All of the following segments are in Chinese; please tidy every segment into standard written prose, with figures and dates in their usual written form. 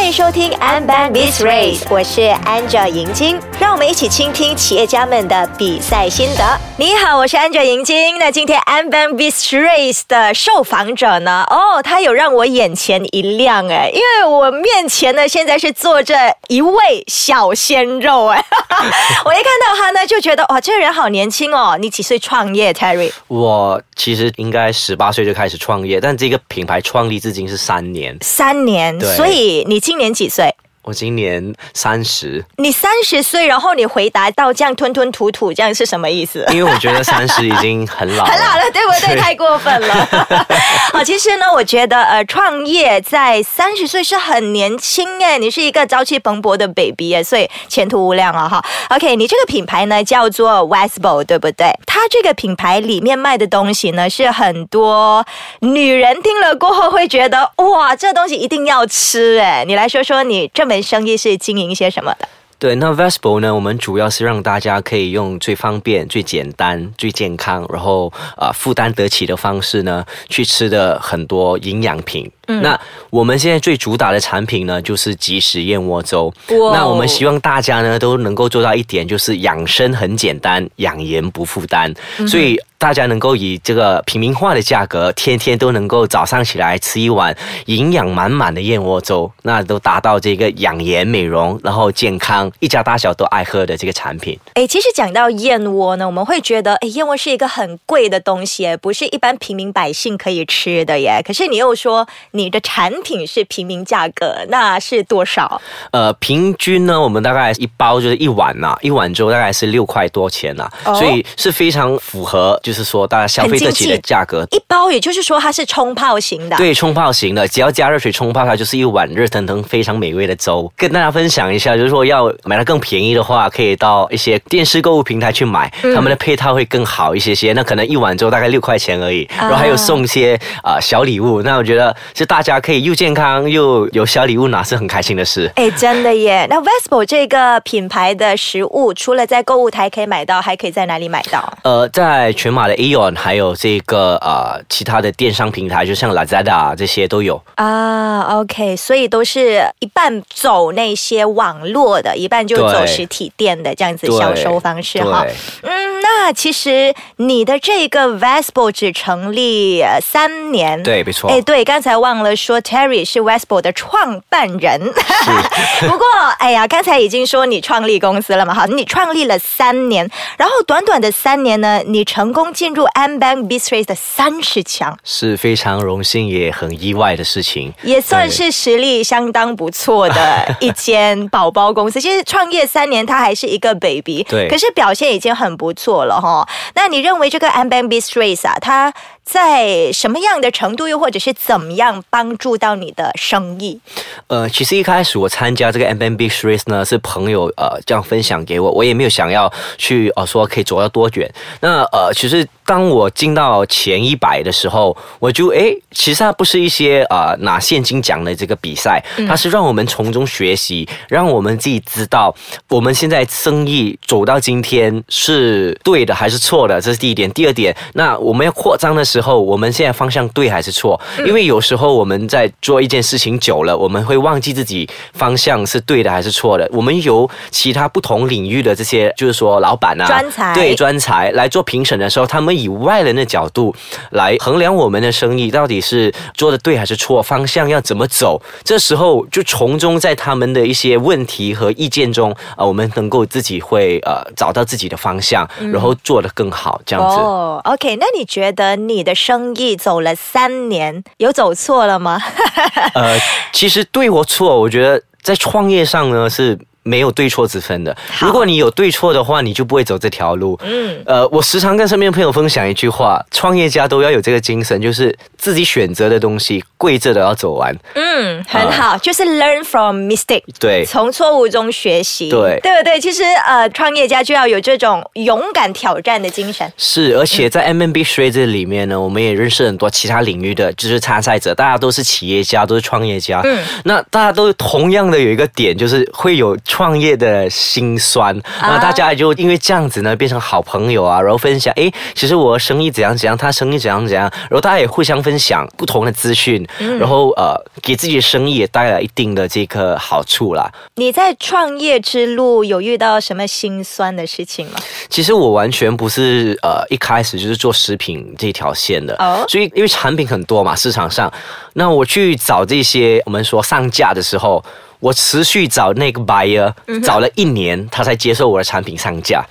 欢迎收听 Ambank BizRACE， 我是 Angel 银晶，让我们一起倾听企业家们的比赛心得。你好，我是 Angel 银晶。那今天 Ambank BizRACE 的受访者呢？他有让我眼前一亮哎，因为我面前呢现在是坐着一位小鲜肉哎，我一看到他呢就觉得哇，这个人好年轻哦！你几岁创业 ，Terry？ 我其实应该18岁就开始创业，但这个品牌创立至今是3年。3年，所以你今年几岁？我今年30。你30岁，然后你回答到这样吞吞吐吐，这样是什么意思？因为我觉得30已经很老了，很老了，对不对？太过分了。好，其实呢，我觉得创业在30岁是很年轻哎，你是一个朝气蓬勃的 baby 哎，所以前途无量啊哈。OK， 你这个品牌呢叫做 Westbow， 对不对？它这个品牌里面卖的东西呢是很多女人听了过后会觉得哇，这东西一定要吃哎。你来说说你这么生意是经营一些什么的？对，那 Westbow 呢，我们主要是让大家可以用最方便、最简单、最健康，然后负担得起的方式呢，去吃的很多营养品。那我们现在最主打的产品呢，就是即食燕窝粥。那我们希望大家呢都能够做到一点，就是养生很简单，养颜不负担。所以大家能够以这个平民化的价格，天天都能够早上起来吃一碗营养满满的燕窝粥，那都达到这个养颜美容，然后健康，一家大小都爱喝的这个产品。其实讲到燕窝呢，我们会觉得燕窝是一个很贵的东西，不是一般平民百姓可以吃的耶。可是你又说你的产品是平民价格，那是多少？平均呢，我们大概一包就是一碗呐，一碗粥大概是6块多钱呐，所以是非常符合，就是说大家消费得起的价格。一包也就是说它是冲泡型的，对，冲泡型的，只要加热水冲泡，它就是一碗热腾腾、非常美味的粥。跟大家分享一下，就是说要买它更便宜的话，可以到一些电视购物平台去买，他们的配套会更好一些些。那可能一碗粥大概6块钱而已，然后还有送些小礼物。那我觉得是大家可以又健康又有小礼物拿，是很开心的事。真的耶！那 Westbow 这个品牌的食物，除了在购物台可以买到，还可以在哪里买到？在全马的 Aeon， 还有这个其他的电商平台，就像 Lazada 这些都有啊。OK， 所以都是一半走那些网络的，一半就走实体店的这样子销售方式哈。那其实你的这个 Westbow 只成立3年，对，没错。对，刚才忘了说 Terry 是 Westbow 的创办人。不过刚才已经说你创立公司了嘛，好，你创立了3年，然后短短的3年呢，你成功进入 Ambank BizRACE 的30强，是非常荣幸也很意外的事情，也算是实力相当不错的一间宝宝公司。其实创业3年它还是一个 baby， 对，可是表现已经很不错了哈。那你认为这个 Ambank BizRACE 啊，它在什么样的程度，又或者是怎么样帮助到你的生意？其实一开始我参加这个 Ambank BizRACE 呢，是朋友这样分享给我，我也没有想要去说可以走到多远。那其实当我进到前100的时候，我就其实它不是一些拿现金奖的这个比赛，它是让我们从中学习，让我们自己知道我们现在生意走到今天是对的还是错的，这是第一点。第二点，那我们要扩张的时候，我们现在方向对还是错？因为有时候我们在做一件事情久了，我们会忘记自己方向是对的还是错的。我们由其他不同领域的这些，就是说老板啊，专才来做评审的时候，他们以外人的角度来衡量我们的生意到底是做的对还是错，方向要怎么走。这时候就从中在他们的一些问题和意见中，我们能够自己会找到自己的方向，然后做得更好这样子。OK， 那你觉得你的生意走了3年，有走错了吗？其实对或错，我觉得在创业上呢是没有对错之分的。如果你有对错的话，你就不会走这条路。我时常跟身边朋友分享一句话，创业家都要有这个精神，就是自己选择的东西跪着都要走完。很好，就是 learn from mistake， 对，从错误中学习，对，对不对？其实创业家就要有这种勇敢挑战的精神。是，而且在 Ambank BizRACE 里面呢，我们也认识很多其他领域的就是参赛者，大家都是企业家，都是创业家。那大家都同样的有一个点，就是会有创创业的辛酸啊，大家就因为这样子呢变成好朋友啊，然后分享诶，其实我生意怎样怎样，他生意怎样怎样，然后大家也互相分享不同的资讯，然后给自己的生意也带来一定的这个好处啦。你在创业之路有遇到什么辛酸的事情吗？其实我完全不是一开始就是做食品这条线的，所以因为产品很多嘛，市场上，那我去找这些我们说上架的时候。我持续找那个 buyer， 找了1年，他才接受我的产品上架。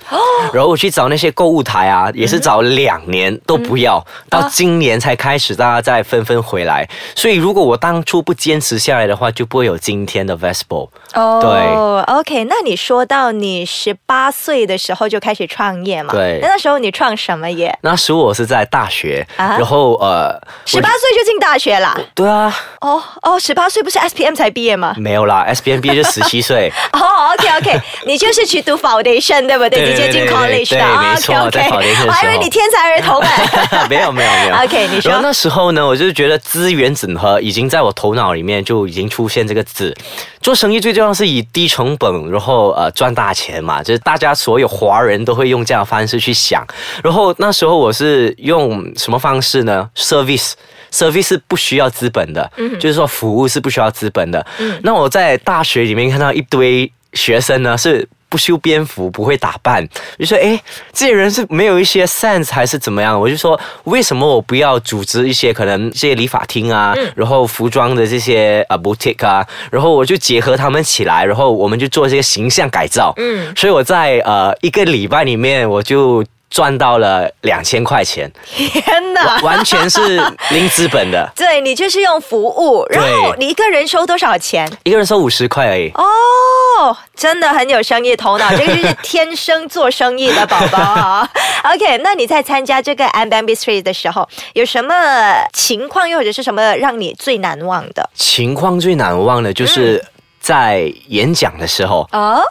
然后我去找那些购物台啊，也是找2年都不要，到今年才开始大家再纷纷回来。所以如果我当初不坚持下来的话，就不会有今天的 Vespo。哦，对 ，OK， 那你说到你18岁的时候就开始创业嘛？对，那时候你创什么业？那时候我是在大学，然后18岁就进大学啦？对啊。18岁不是 SPM 才毕业吗？没有啦。SPMB 就17岁哦、OK 你就是去读 Foundation 对不对？直接进 College 的啊，对，没错，在 Foundation 的时候我还以为你天才儿童没有 OK 你说。然后那时候呢，我就是觉得资源整合已经在我头脑里面就已经出现这个字，做生意最重要是以低成本然后赚大钱嘛，就是大家所有华人都会用这样的方式去想。然后那时候我是用什么方式呢？ Service 是不需要资本的，就是说服务是不需要资本的。那我在大学里面看到一堆学生呢，是不修边幅，不会打扮，就说诶，这些人是没有一些 sense 还是怎么样？我就说为什么我不要组织一些可能这些理发厅啊，然后服装的这些boutique 啊，然后我就结合他们起来，然后我们就做这些形象改造。所以我在1个礼拜里面我就。赚到了2000块钱，天哪！完全是零资本的。对，你就是用服务，然后你一个人收多少钱？一个人收50块而已。哦，真的很有生意头脑，这个就是天生做生意的宝宝啊。OK， 那你在参加这个 Ambank BizRACE 的时候，有什么情况又或者是什么让你最难忘的？情况最难忘的就是。在演讲的时候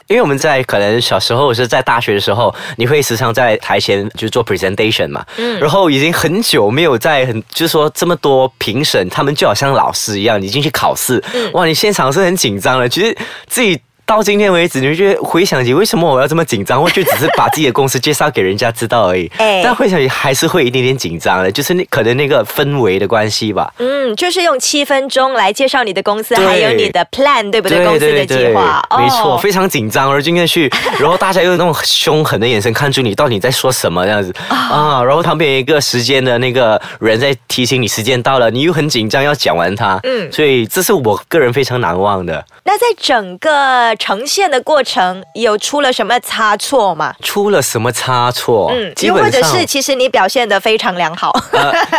因为我们在可能小时候或是在大学的时候，你会时常在台前就做 presentation 嘛，然后已经很久没有在就是说这么多评审，他们就好像老师一样，你进去考试，哇，你现场是很紧张的，其实自己。到今天为止，你就回想起为什么我要这么紧张，我就只是把自己的公司介绍给人家知道而已。但回想起还是会一点点紧张的，就是可能那个氛围的关系吧。就是用7分钟来介绍你的公司，还有你的 plan， 对不对？公司的计划，没错，非常紧张。而今天去，然后大家用那种凶狠的眼神看住你，到底在说什么这样子啊。然后旁边有一个时间的那个人在提醒你时间到了，你又很紧张要讲完它。所以这是我个人非常难忘的。那在整个呈现的过程有出了什么差错吗？出了什么差错？又或者是其实你表现得非常良好。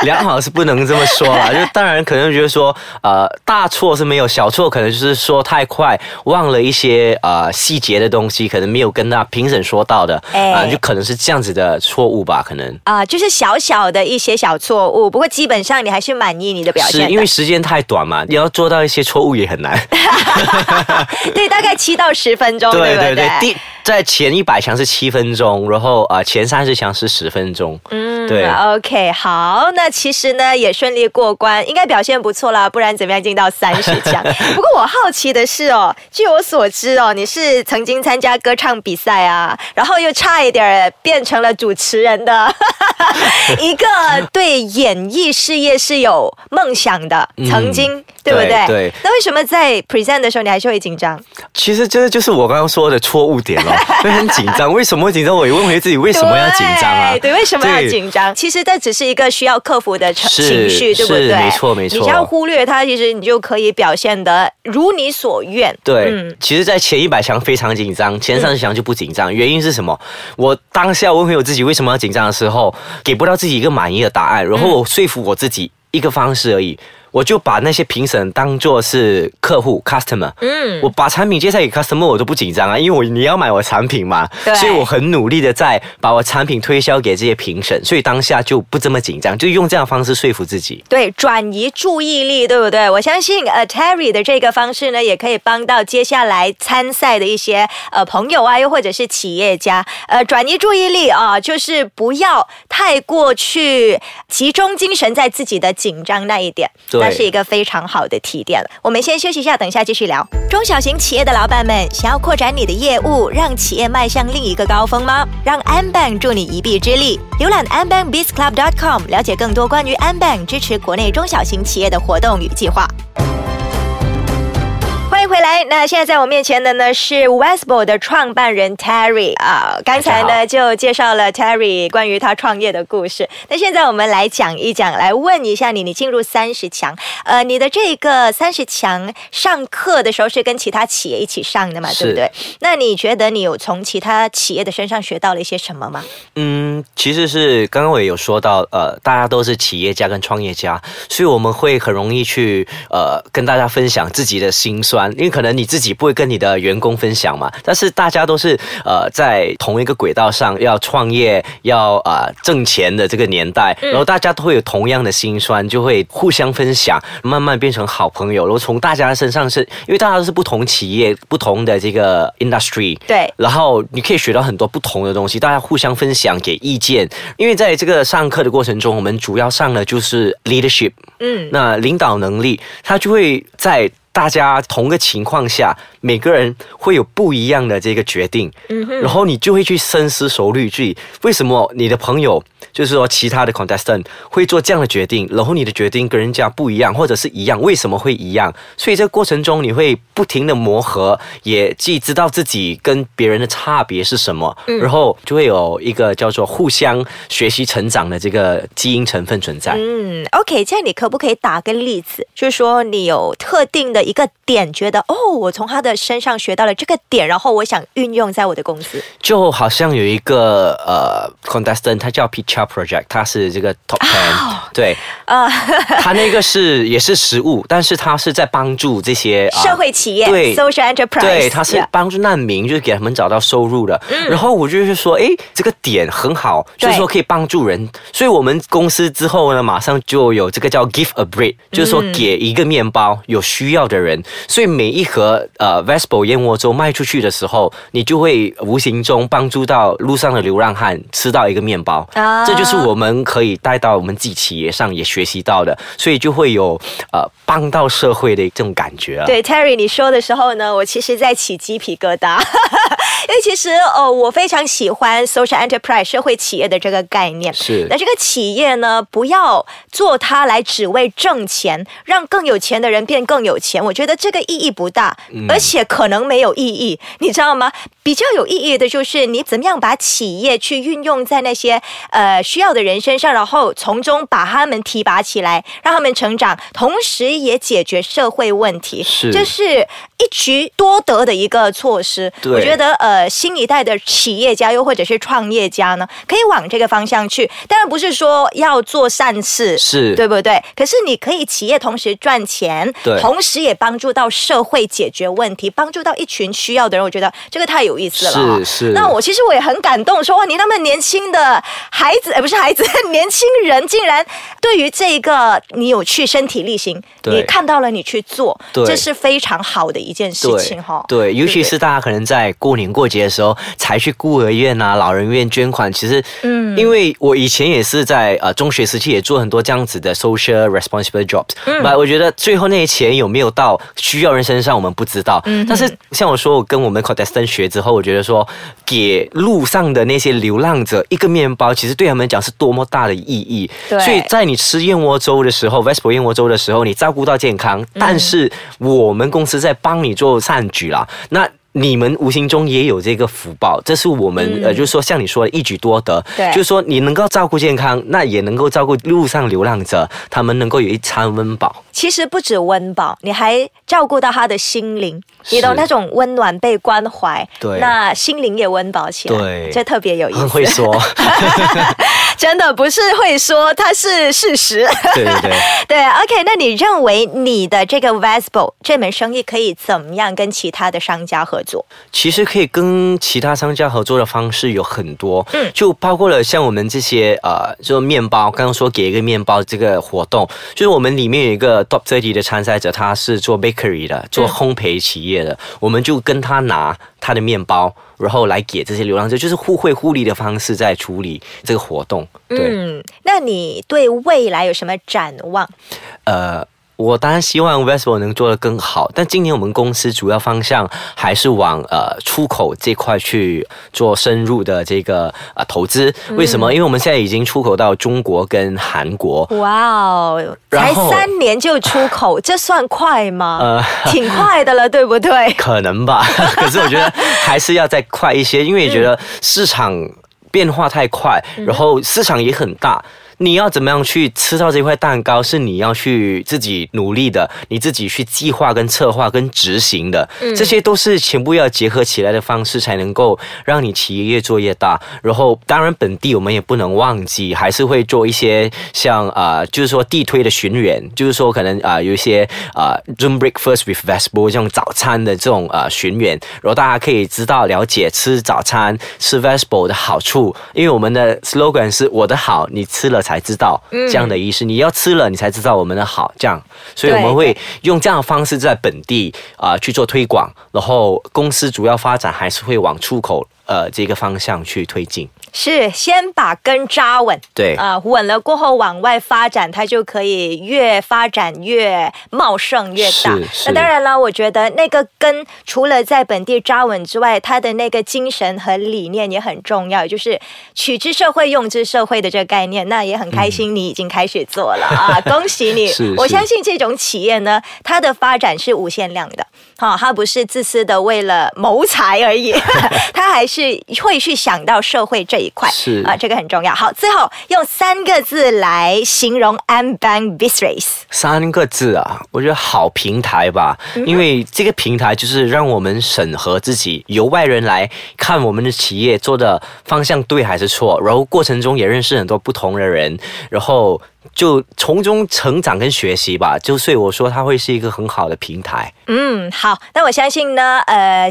良好是不能这么说啦，就当然可能觉得说大错是没有，小错可能就是说太快，忘了一些细节的东西，可能没有跟那评审说到的，就可能是这样子的错误吧，可能就是小小的一些小错误，不过基本上你还是满意你的表现的。是因为时间太短嘛，你要做到一些错误也很难。对，大概7到10分钟，对不对？在前100强是7分钟，然后前30强是10分钟。对。OK， 好，那其实呢也顺利过关，应该表现不错啦，不然怎么样进到30强？不过我好奇的是哦，据我所知哦，你是曾经参加歌唱比赛啊，然后又差一点变成了主持人的一个对演艺事业是有梦想的，曾经对不对？对。那为什么在 present 的时候你还是会紧张？其实这就是我刚刚说的错误点了，会很紧张。为什么会紧张？我也问回自己为什么要紧张啊？对，为什么要紧张？其实这只是一个需要克服的情绪，对不对？没错。你只要忽略它，其实你就可以表现得如你所愿。对，其实，在前100强非常紧张，前30强就不紧张。原因是什么？我当下问回我自己为什么要紧张的时候，给不到自己一个满意的答案，然后我说服我自己一个方式而已。我就把那些评审当作是客户 customer， 我把产品介绍给 customer 我都不紧张啊，因为你要买我产品嘛，所以我很努力的在把我产品推销给这些评审，所以当下就不这么紧张，就用这样的方式说服自己。对，转移注意力，对不对？我相信Terry 的这个方式呢，也可以帮到接下来参赛的一些朋友啊，又或者是企业家，转移注意力啊，就是不要太过去集中精神在自己的紧张那一点。那是一个非常好的提点。我们先休息一下，等一下继续聊。中小型企业的老板们，想要扩展你的业务，让企业迈向另一个高峰吗？让 Ambank 助你一臂之力。浏览 AmbankBizClub.com 了解更多关于 Ambank 支持国内中小型企业的活动与计划。欢迎回来。那现在在我面前的呢是 Westbow 的创办人 Terry 啊，刚才呢就介绍了 Terry 关于他创业的故事。那现在我们来讲一讲，来问一下你，你进入30强，你的这个30强上课的时候是跟其他企业一起上的嘛，对不对？那你觉得你有从其他企业的身上学到了一些什么吗？其实是刚刚我也有说到，大家都是企业家跟创业家，所以我们会很容易去跟大家分享自己的辛酸。因为可能你自己不会跟你的员工分享嘛，但是大家都是在同一个轨道上要创业要挣钱的这个年代，然后大家都会有同样的辛酸，就会互相分享，慢慢变成好朋友。然后从大家身上是因为大家都是不同企业不同的这个 industry， 对，然后你可以学到很多不同的东西，大家互相分享给意见。因为在这个上课的过程中，我们主要上的就是 leadership， 那领导能力，它就会在大家同个情况下，每个人会有不一样的这个决定，然后你就会去深思熟虑自己为什么你的朋友，就是说其他的 contestant 会做这样的决定，然后你的决定跟人家不一样或者是一样，为什么会一样？所以这个过程中你会不停的磨合，也既知道自己跟别人的差别是什么，然后就会有一个叫做互相学习成长的这个基因成分存在。OK， 这样你可不可以打个例子，就是说你有特定的一个点觉得我从他的身上学到了这个点，然后我想运用在我的公司？就好像有一个contestant 他叫 Pizza Project， 他是这个 top 10，对，他那个是也是食物，但是他是在帮助这些社会企业，对 social enterprise， 对，他是帮助难民，就是给他们找到收入的。然后我就是说这个点很好，就是说可以帮助人，所以我们公司之后呢马上就有这个叫 give a bread， 就是说给一个面包有需要的人。所以每一盒Vespo 燕窝粥卖出去的时候，你就会无形中帮助到路上的流浪汉吃到一个面包，这就是我们可以带到我们自己企业上也学习到的，所以就会有帮到社会的这种感觉。对 Terry 你说的时候呢，我其实在起鸡皮疙瘩因为其实我非常喜欢 social enterprise 社会企业的这个概念。是，那这个企业呢不要做它来只为挣钱，让更有钱的人变更有钱，我觉得这个意义不大，而且可能没有意义，你知道吗？比较有意义的就是你怎么样把企业去运用在那些需要的人身上，然后从中把他们提拔起来，让他们成长，同时也解决社会问题。是，这是一举多得的一个措施。我觉得新一代的企业家又或者是创业家呢，可以往这个方向去。当然不是说要做善事，是，对不对？可是你可以企业同时赚钱，对，同时也帮助到社会解决问题，帮助到一群需要的人，我觉得这个太有意思了。是。那我其实我也很感动，说哇，你那么年轻的孩子，不是孩子，年轻人竟然对于这个你有去身体力行，你看到了你去做，这是非常好的一件事情哈。对，尤其是大家可能在过年过节的时候才去孤儿院啊、老人院捐款，其实因为我以前也是在中学时期也做很多这样子的 social responsible jobs，我觉得最后那些钱有没有到需要人身上我们不知道，但是像我说我跟我们 contestant 学之后，我觉得说给路上的那些流浪者一个面包，其实对他们讲是多么大的意义。所以在你吃燕窝粥的时候 Vespo 燕窝粥的时候，你照顾到健康，但是我们公司在帮你做善举啦，那你们无形中也有这个福报，这是我们就是说像你说的一举多得，就是说你能够照顾健康，那也能够照顾路上流浪者，他们能够有一餐温饱。其实不止温饱，你还照顾到他的心灵，你懂那种温暖被关怀，对，那心灵也温饱起来，对，这特别有意思。很会说真的不是会说，它是事实对对对对 OK， 那你认为你的这个 Vespo 这门生意可以怎么样跟其他的商家合作？其实可以跟其他商家合作的方式有很多，就包括了像我们这些就面包，刚刚说给一个面包这个活动，就是我们里面有一个 top 30的参赛者，他是做 bakery 的，做烘焙企业的，我们就跟他拿他的面包，然后来给这些流浪者，就是互惠互利的方式在处理这个活动。对，那你对未来有什么展望？我当然希望 Westworld 能做得更好，但今年我们公司主要方向还是往出口这块去做深入的这个投资。为什么？因为我们现在已经出口到中国跟韩国。哇、wow, 才3年就出口，这算快吗？挺快的了，对不对？可能吧，可是我觉得还是要再快一些，因为觉得市场变化太快，然后市场也很大。你要怎么样去吃到这块蛋糕是你要去自己努力的，你自己去计划跟策划跟执行的，这些都是全部要结合起来的方式才能够让你企业越做越大。然后当然本地我们也不能忘记，还是会做一些像就是说地推的巡演，就是说可能有一些Zoom Breakfast with Vesbo 这种早餐的这种巡演，然后大家可以知道了解吃早餐吃 Vesbo 的好处，因为我们的 slogan 是我的好你吃了才知道，这样的意思，你要吃了你才知道我们的好，这样，所以我们会用这样的方式在本地去做推广，然后公司主要发展还是会往出口这个方向去推进。是先把根扎稳，对稳了过后往外发展，它就可以越发展越茂盛越大。那当然了，我觉得那个根除了在本地扎稳之外，它的那个精神和理念也很重要，就是取之社会用之社会的这个概念。那也很开心你已经开始做了恭喜你我相信这种企业呢，它的发展是无限量的，它不是自私的为了谋财而已它还是会去想到社会这一块，是这个很重要。好，最后用3个字来形容 Ambank BizRACE。3个字啊，我觉得好平台吧，因为这个平台就是让我们审核自己，由外人来看我们的企业做的方向对还是错，然后过程中也认识很多不同的人，然后就从中成长跟学习吧，就所以我说它会是一个很好的平台。好，那我相信呢，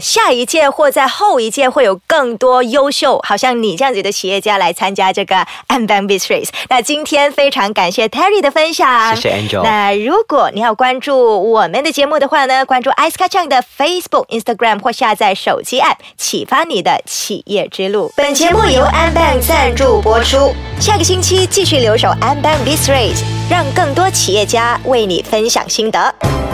下一届或在后一届会有更多优秀，好像你这样子的企业家来参加这个 Ambank BizRACE。那今天非常感谢 Terry 的分享，谢谢 Angel。那如果你要关注我们的节目的话呢，关注 Ice Kacang 的 Facebook、Instagram 或下载手机 App， 启发你的企业之路。本节目由 Ambank 赞助播出，下个星期继续留守 Ambank BizRACE，让更多企业家为你分享心得。